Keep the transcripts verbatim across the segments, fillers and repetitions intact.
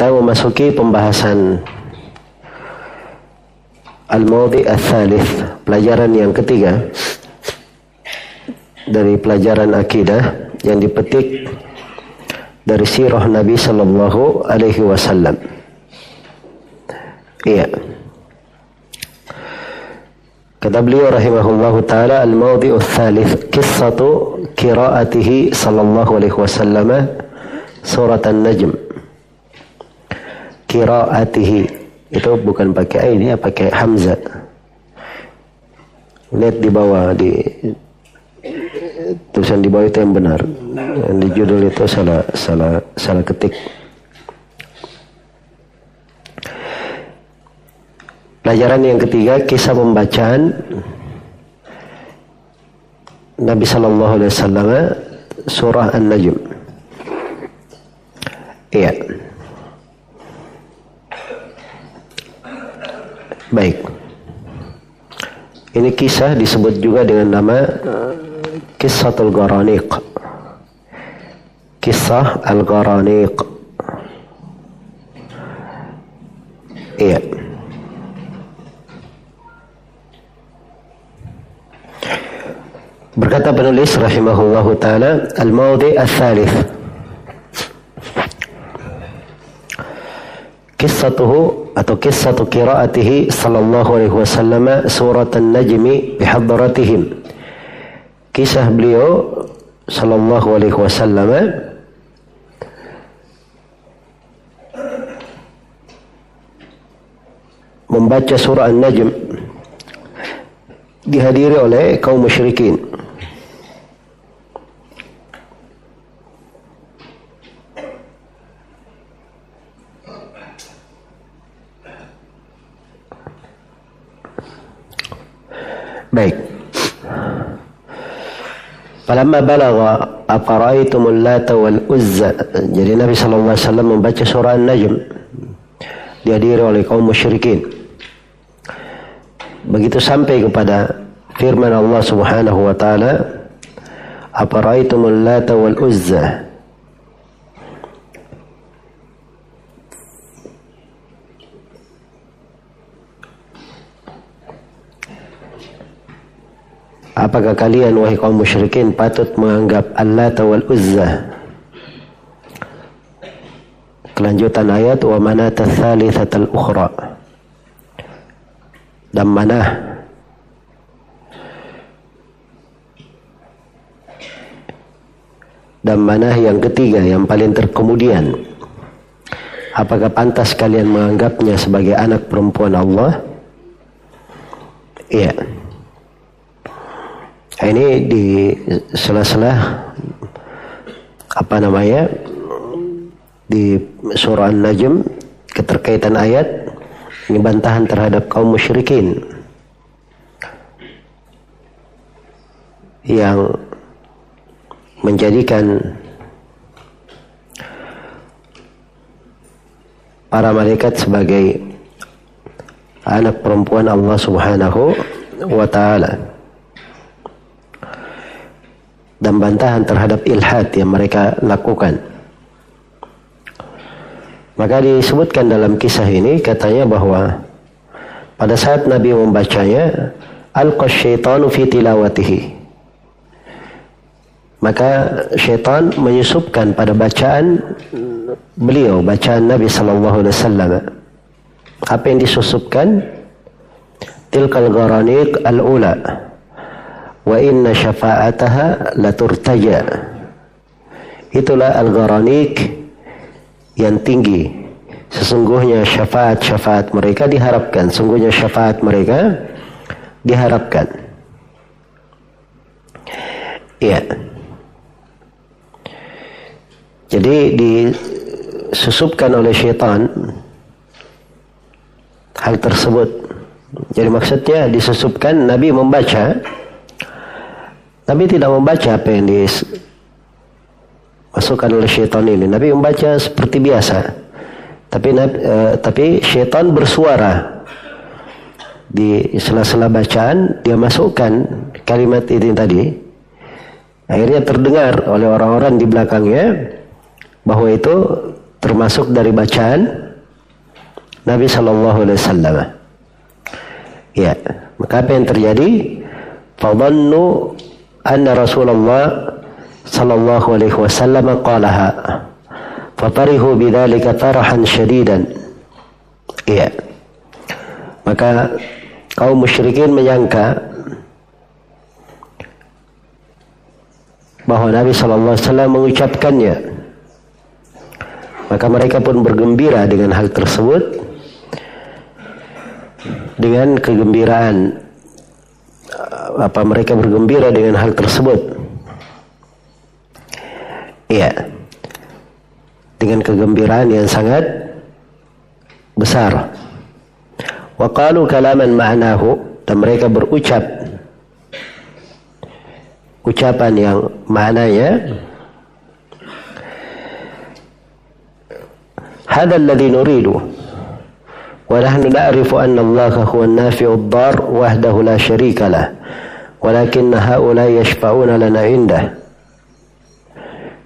kita memasuki pembahasan al-mawdi ash-shalih, pelajaran yang ketiga dari pelajaran akidah yang dipetik dari sirah Nabi Sallallahu Alaihi Wasallam. Iya. Kata beliau rahimahullahu ta'ala, al-mawdi ash-shalih kisatu kiraatihi Sallallahu Alaihi Wasallam surat al-najm. Kiraatihi itu bukan pakai ain ya, pakai hamzah. Lihat di bawah, di tulisan di bawah itu yang benar. Yang di judul itu salah salah salah ketik. Pelajaran yang ketiga, kisah pembacaan Nabi Sallallahu Alaihi Wasallam surah An-Najm. Iya. Baik, ini kisah disebut juga dengan nama kisah al gharaniq, kisah al gharaniq. Iya, berkata penulis rahimahullahu taala, al mawdi ash-shalih kisatuhu atau kisah qiraatihi Sallallahu Alaihi Wasallam surat An-Najmi bihadratihim. Kisah beliau Sallallahu Alaihi Wasallam membaca surah An-Najm dihadiri oleh kaum musyrikin. Baik. Falamma balagha aqara'aytumul Lata wal-Uzza. Jadi Nabi Sallallahu Alaihi Wasallam membaca surah An-Najm dihadiri oleh kaum musyrikin. Begitu sampai kepada firman Allah Subhanahu wa taala, aqara'aytumul Lata wal-Uzza. Apakah kalian wahai kaum musyrikin patut menganggap al-Lata wal-Uzza? Kelanjutan ayat, wa manah ats-tsalitsatal ukhra. Dan manah Dan manah yang ketiga, yang paling terkemudian. Apakah pantas kalian menganggapnya sebagai anak perempuan Allah? Iya. Ini di sela-sela apa namanya di surah An-Najm, keterkaitan ayat ini bantahan terhadap kaum musyrikin yang menjadikan para malaikat sebagai anak perempuan Allah Subhanahu wa taala. Dan bantahan terhadap ilhad yang mereka lakukan. Maka disebutkan dalam kisah ini katanya bahwa pada saat Nabi membacanya, al-qash-shaytanu fi tilawatihi, maka syaitan menyusupkan pada bacaan beliau, bacaan Nabi Sallallahu Alaihi Wasallam. Apa yang disusupkan? Tilkal gharaniq al-ula wa inna syafa'ataha laturtaja. Itulah al-gharanik yang tinggi, sesungguhnya syafaat-syafaat mereka diharapkan, sesungguhnya syafaat mereka diharapkan. Iya. Jadi disusupkan oleh syaitan hal tersebut. Jadi maksudnya disusupkan, Nabi membaca Nabi tidak membaca apa yang dimasukkan oleh syaitan ini. Nabi membaca seperti biasa. Tapi uh, tapi syaitan bersuara di sela-sela bacaan, dia masukkan kalimat ini tadi. Akhirnya terdengar oleh orang-orang di belakangnya bahwa itu termasuk dari bacaan Nabi Sallallahu Alaihi Wasallam. Ya, maka apa yang terjadi? Fadhannu anna Rasulullah Sallallahu Alaihi Wasallam qalaha, fatarihu bidzalika farahan syadidan. Ya, maka kaum musyrikin menyangka bahwa Nabi Sallallahu Alaihi Wasallam mengucapkannya, maka mereka pun bergembira dengan hal tersebut, dengan kegembiraan apa mereka bergembira dengan hal tersebut, iya, dengan kegembiraan yang sangat besar. Wa qalu kalaman ma'nahu, dan mereka berucap ucapan yang maknanya, hadzal ladzi nuridu wa nahnu na'rifu anna Allaha huwa an-nafi'u ad-dar wahdahu la syarika lah walakin haula yashfa'una lana indah.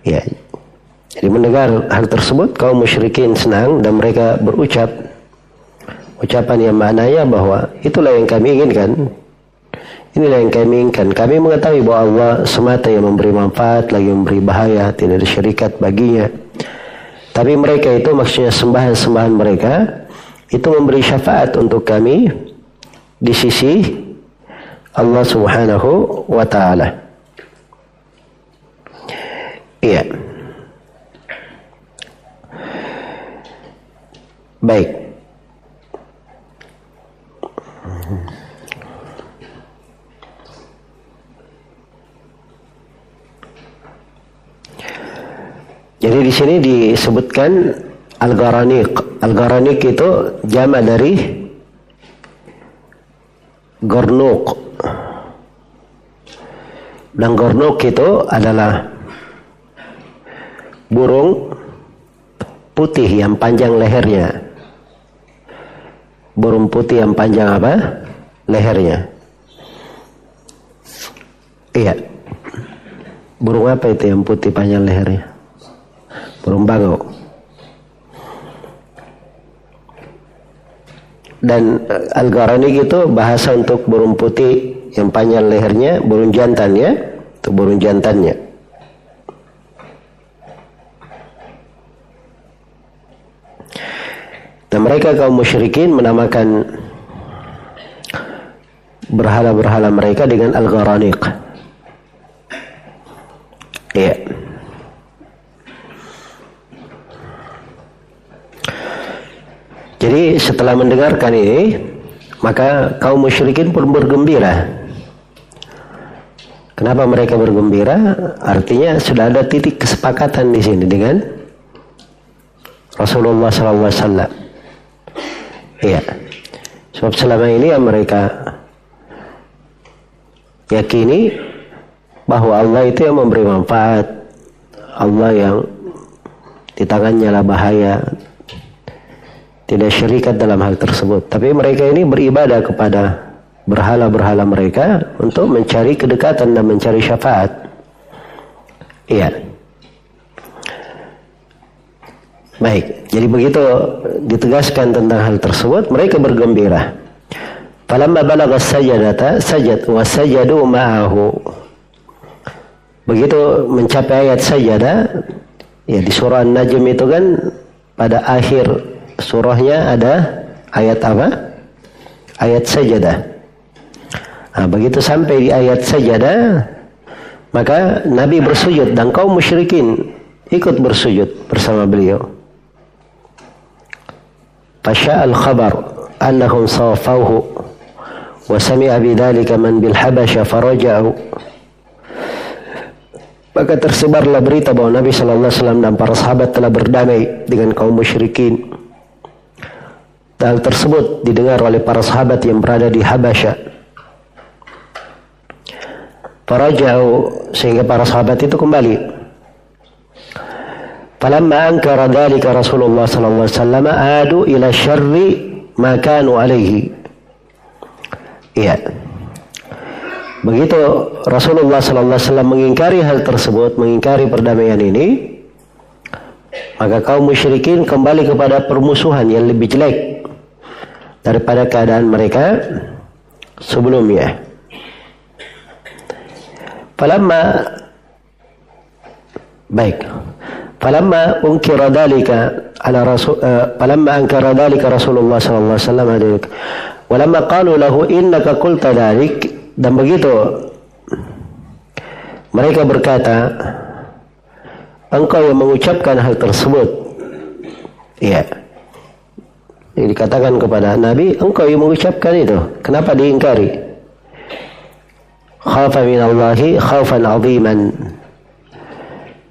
Ya, jadi mendengar hal tersebut kaum musyrikin senang dan mereka berucap ucapan yang maknanya bahwa itulah yang kami inginkan, inilah yang kami inginkan. Kami mengetahui bahwa Allah semata yang memberi manfaat lagi memberi bahaya, tidak ada syarikat baginya. Tapi mereka itu maksudnya sembahan-sembahan mereka itu memberi syafaat untuk kami di sisi Allah Subhanahu wa taala. Iya. Baik. Jadi di sini disebutkan al-gharaniq. Al-gharaniq itu jamak dari gornok. Dan gornok itu adalah burung putih yang panjang lehernya. Burung putih yang panjang apa? Lehernya. Iya. Burung apa itu yang putih panjang lehernya? Burung bangau. Dan al-gharaniq itu bahasa untuk burung putih yang panjang lehernya, burung jantan ya, itu burung jantannya. Dan mereka kaum musyrikin menamakan berhala-berhala mereka dengan al-gharaniq. Iya. Jadi setelah mendengarkan ini, maka kaum musyrikin pun bergembira. Kenapa mereka bergembira? Artinya sudah ada titik kesepakatan di sini dengan Rasulullah Sallallahu Alaihi Wasallam. Iya. Sebab selama ini yang mereka yakini bahwa Allah itu yang memberi manfaat, Allah yang di tangannya lah bahaya. Tidak syarikat dalam hal tersebut. Tapi mereka ini beribadah kepada berhala-berhala mereka untuk mencari kedekatan dan mencari syafaat. Iya. Baik, jadi begitu ditegaskan tentang hal tersebut, mereka bergembira. Falamma balagha as-sajdata sajad wa sajadu ma'ahu. Begitu mencapai ayat sajadah, ya di surah An-Najm itu kan pada akhir surahnya ada ayat apa? Ayat sajadah. Nah, begitu sampai di ayat sajadah, maka Nabi bersujud dan kaum musyrikin ikut bersujud bersama beliau. Fasha al-khabar annahum sawafauhu wa sami'a bidhalika man bil habasya faraja'u. Maka tersebarlah berita bahwa Nabi Sallallahu Alaihi Wasallam dan para sahabat telah berdamai dengan kaum musyrikin. Hal tersebut didengar oleh para sahabat yang berada di Habasya. Para jauh sehingga para sahabat itu kembali. Falamma ankara dzalika Rasulullah sallallahu alaihi wasallam adu ila syarri ma kanu alaihi. Iya. Begitu Rasulullah sallallahu alaihi wasallam mengingkari hal tersebut, mengingkari perdamaian ini, Maka kaum musyrikin kembali kepada permusuhan yang lebih jelek daripada keadaan mereka sebelumnya. Falamma baik. Falamma unkira dhalika ala rasul falamma ankara dhalika Rasulullah sallallahu alaihi wasallam adik. Walamma qalu lahu innaka qulta dhalik, dan begitu mereka berkata, engkau yang mengucapkan hal tersebut. Ya. Ini dikatakan kepada Nabi, engkau yang mengucapkan itu. Kenapa diingkari? Khafa minallahi khawfan aziman.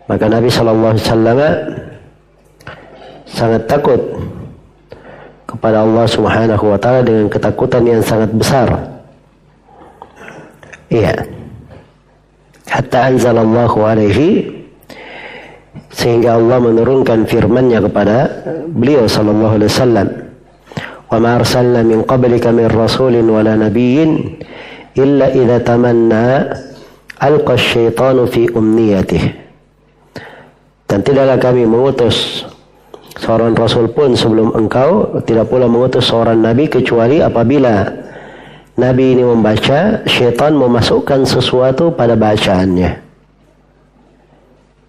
Maka Nabi sallallahu alaihi wasallam sangat takut kepada Allah Subhanahu wa taala dengan ketakutan yang sangat besar. Iya. Hatta anzalallahu alaihi, sehingga Allah menurunkan firman-Nya kepada beliau sallallahu alaihi wasallam, wa ma arsalna min qablika min rasulin wala nabiyyin illa idza tamanna al-qash-shaytanu fi umniyatihi. Dan tidaklah kami mengutus seorang rasul pun sebelum engkau, tidak pula mengutus seorang nabi, kecuali apabila nabi ini membaca, syaitan memasukkan sesuatu pada bacaannya.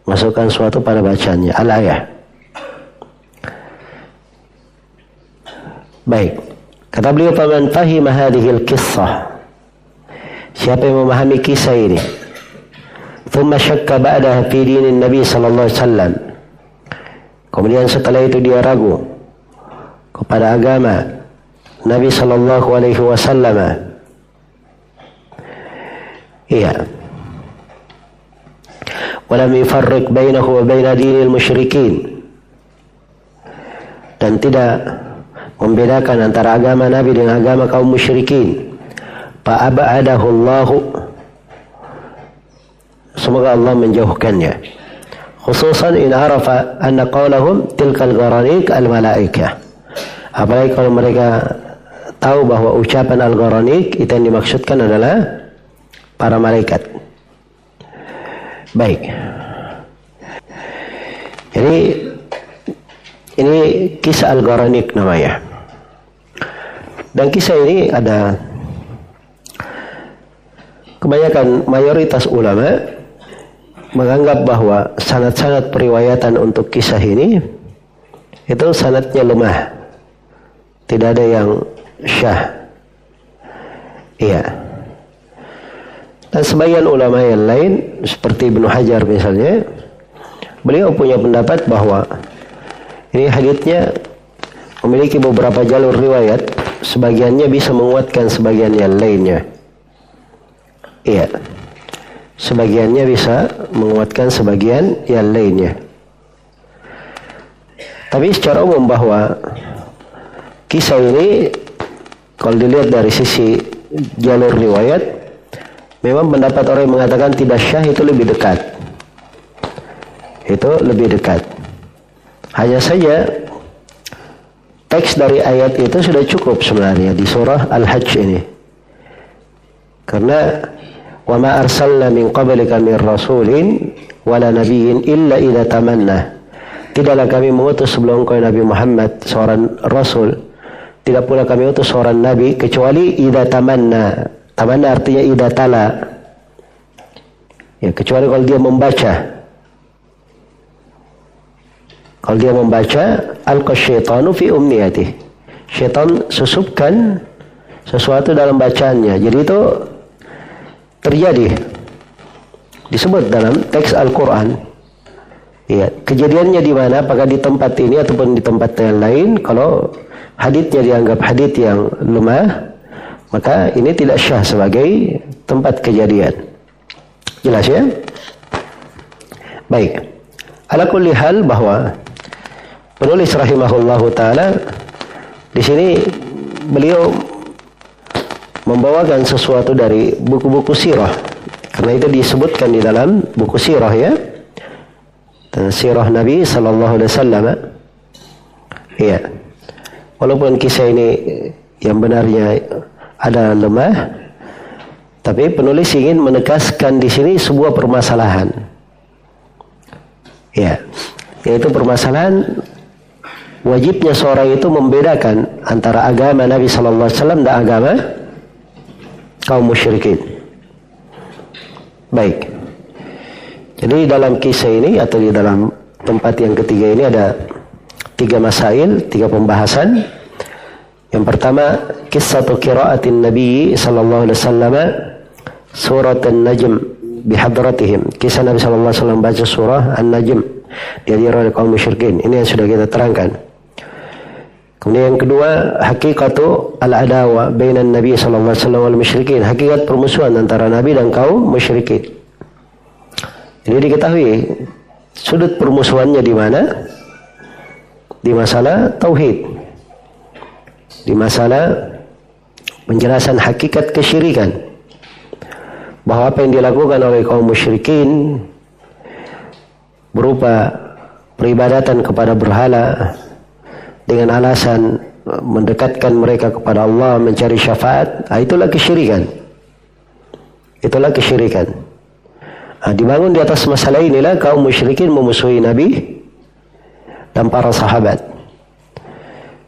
Masukkan sesuatu pada bacaannya. Al-ayah. Baik. Kata beliau, "Faman fahima hadhihil qissah." Siapa yang memahami kisah ini? "Tsumma syakka ba'daha fi dinin Nabi sallallahu alaihi wasallam." Kemudian setelah itu dia ragu kepada agama Nabi sallallahu alaihi wasallam. Iya. Walam yufarriq bainahu wa baina dinil musyrikin, dan tidak membedakan antara agama Nabi dengan agama kaum musyrikin. Fa ab'adahu Allah, semoga Allah menjauhkannya. Khususan in arafa anna qawlahum tilkal gharaniq al-malaikah, apalagi kalau mereka tahu bahwa ucapan al-gharaniq itu yang dimaksudkan adalah para malaikat. Baik. Jadi ini kisah al-Gharaniq namanya. Dan kisah ini ada kebanyakan mayoritas ulama menganggap bahwa sanad-sanad periwayatan untuk kisah ini itu sanadnya lemah. Tidak ada yang syah. Iya. Dan sebagian ulama yang lain seperti Ibnu Hajar misalnya, beliau punya pendapat bahwa ini haditsnya memiliki beberapa jalur riwayat, sebagiannya bisa menguatkan sebagian yang lainnya. Iya. Sebagiannya bisa menguatkan sebagian yang lainnya. Tapi secara umum bahwa kisah ini kalau dilihat dari sisi jalur riwayat, memang pendapat orang yang mengatakan tidak syah itu lebih dekat. Itu lebih dekat. Hanya saja teks dari ayat itu sudah cukup sebenarnya di surah Al-Hajj ini. Karena wa ma arsalna min qablika min rasulin wala nabiyyin illa idza tamanna. Tidaklah kami mengutus sebelum engkau Nabi Muhammad seorang rasul, tidak pula kami utus seorang nabi kecuali idza tamanna. Tamanna artinya idatala. Ya, kecuali kalau dia membaca. Kalau dia membaca, al-qash-shaytanu fi umniyatih. Syaitan susupkan sesuatu dalam bacaannya. Jadi itu terjadi. Disebut dalam teks Al-Qur'an. Ya, kejadiannya di mana? Apakah di tempat ini ataupun di tempat yang lain? Kalau haditsnya dianggap hadits yang lemah, maka ini tidak syah sebagai tempat kejadian. Jelas ya? Baik. Ala kulli hal bahwa penulis rahimahullahu ta'ala di sini beliau membawakan sesuatu dari buku-buku sirah. Karena itu disebutkan di dalam buku sirah ya. Dan sirah Nabi sallallahu alaihi wasallam. Iya. Walaupun kisah ini yang benarnya ada lemah, tapi penulis ingin menegaskan di sini sebuah permasalahan. Ya, yaitu permasalahan wajibnya seorang itu membedakan antara agama Nabi Sallallahu Alaihi Wasallam dan agama kaum musyrikin. Baik. Jadi dalam kisah ini atau di dalam tempat yang ketiga ini ada tiga masail, tiga pembahasan. Yang pertama, kisatu qiraatin Nabi Sallallahu Alaihi Wasallam surat An-Najm bihadratihim. Kisah Nabi Sallallahu Alaihi Wasallam baca surah An-Najm dari oleh kaum musyrikin. Ini yang sudah kita terangkan. Kemudian yang kedua, hakikatu al-adawa bainan Nabi Sallallahu Alaihi Wasallam wal musyrikin. Hakikat permusuhan antara Nabi dan kaum musyrikin. Jadi diketahui sudut permusuhannya di mana? Di masalah tauhid, di masalah penjelasan hakikat kesyirikan, bahwa apa yang dilakukan oleh kaum musyrikin berupa peribadatan kepada berhala dengan alasan mendekatkan mereka kepada Allah, mencari syafaat, nah itulah kesyirikan, itulah kesyirikan. Nah, dibangun di atas masalah inilah kaum musyrikin memusuhi Nabi dan para sahabat.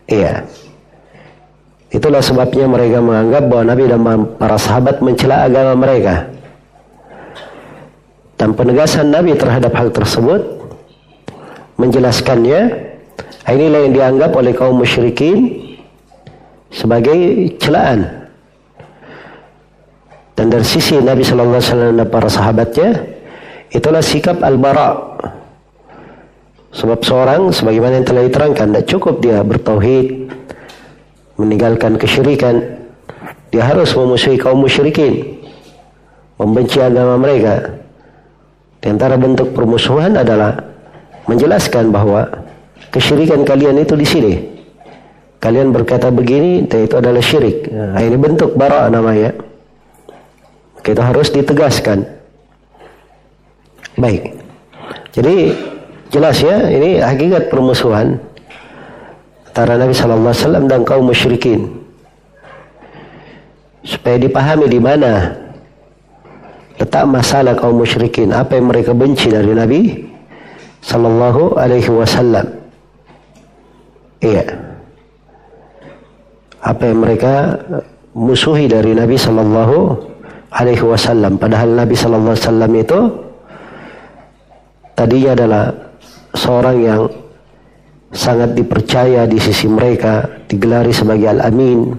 Iya. Itulah sebabnya mereka menganggap bahwa Nabi dan para sahabat mencela agama mereka. Dan penegasan Nabi terhadap hal tersebut, menjelaskannya, inilah yang dianggap oleh kaum musyrikin sebagai celaan. Dan dari sisi Nabi Sallallahu Alaihi Wasallam dan para sahabatnya, itulah sikap al bara. Sebab seorang, sebagaimana yang telah diterangkan, tidak cukup dia bertauhid, meninggalkan kesyirikan, dia harus memusuhi kaum musyrikin, membenci agama mereka. Di antara bentuk permusuhan adalah menjelaskan bahwa kesyirikan kalian itu di sini, kalian berkata begini, dan itu adalah syirik. Nah, ini bentuk bara namanya. Kita harus ditegaskan. Baik. Jadi jelas ya, ini hakikat permusuhan antara Nabi Sallallahu Alaihi Wasallam dan kaum musyrikin. Supaya dipahami di mana letak masalah kaum musyrikin, apa yang mereka benci dari Nabi Sallallahu Alaihi Wasallam. Iya. Apa yang mereka musuhi dari Nabi Sallallahu Alaihi Wasallam. Padahal Nabi Sallallahu Alaihi Wasallam itu tadinya adalah seorang yang sangat dipercaya di sisi mereka, digelari sebagai Al-Amin,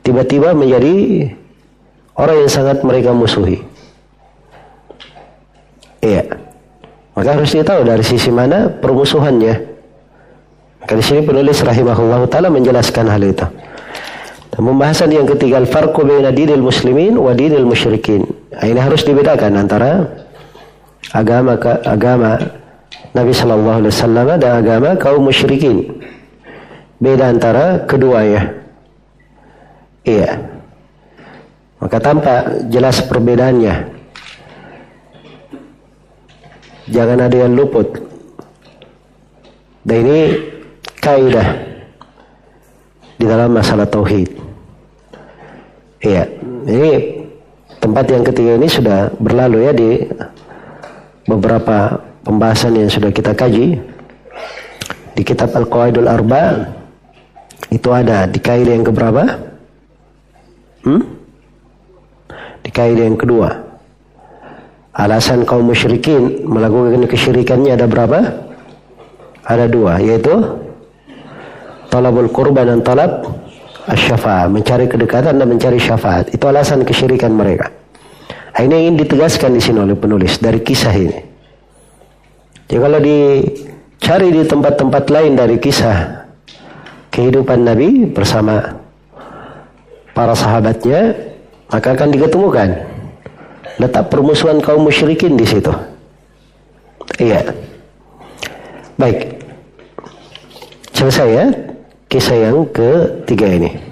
tiba-tiba menjadi orang yang sangat mereka musuhi. Iya. Maka harus ditahu dari sisi mana permusuhannya. Maka di sini penulis rahimahullah ta'ala menjelaskan hal itu. Dan pembahasan yang ketiga, al-farqu baina dinil muslimin wa dinil musyrikin. Nah, ini harus dibedakan antara agama ke agama Nabi Sallallahu Alaihi Wasallam dan agama kaum musyrikin. Beda antara keduanya. Iya. Maka tampak jelas perbedaannya. Jangan ada yang luput. Dan ini kaidah di dalam masalah tauhid. Iya. Ini tempat yang ketiga ini sudah berlalu ya di beberapa pembahasan yang sudah kita kaji di kitab Al-Qaidul Arba. Itu ada di kaidah yang keberapa? Hmm? Di kaidah yang kedua. Alasan kaum musyrikin melakukan kesyirikannya ada berapa? Ada dua, yaitu tolabul kurban dan tolab ash-shafa, mencari kedekatan dan mencari syafaat. Itu alasan kesyirikan mereka. Ini ingin ditegaskan di sini oleh penulis dari kisah ini. Jadi kalau dicari di tempat-tempat lain dari kisah kehidupan Nabi bersama para sahabatnya, maka akan diketemukan letak permusuhan kaum musyrikin di situ. Iya. Baik. Selesai ya kisah yang ketiga ini.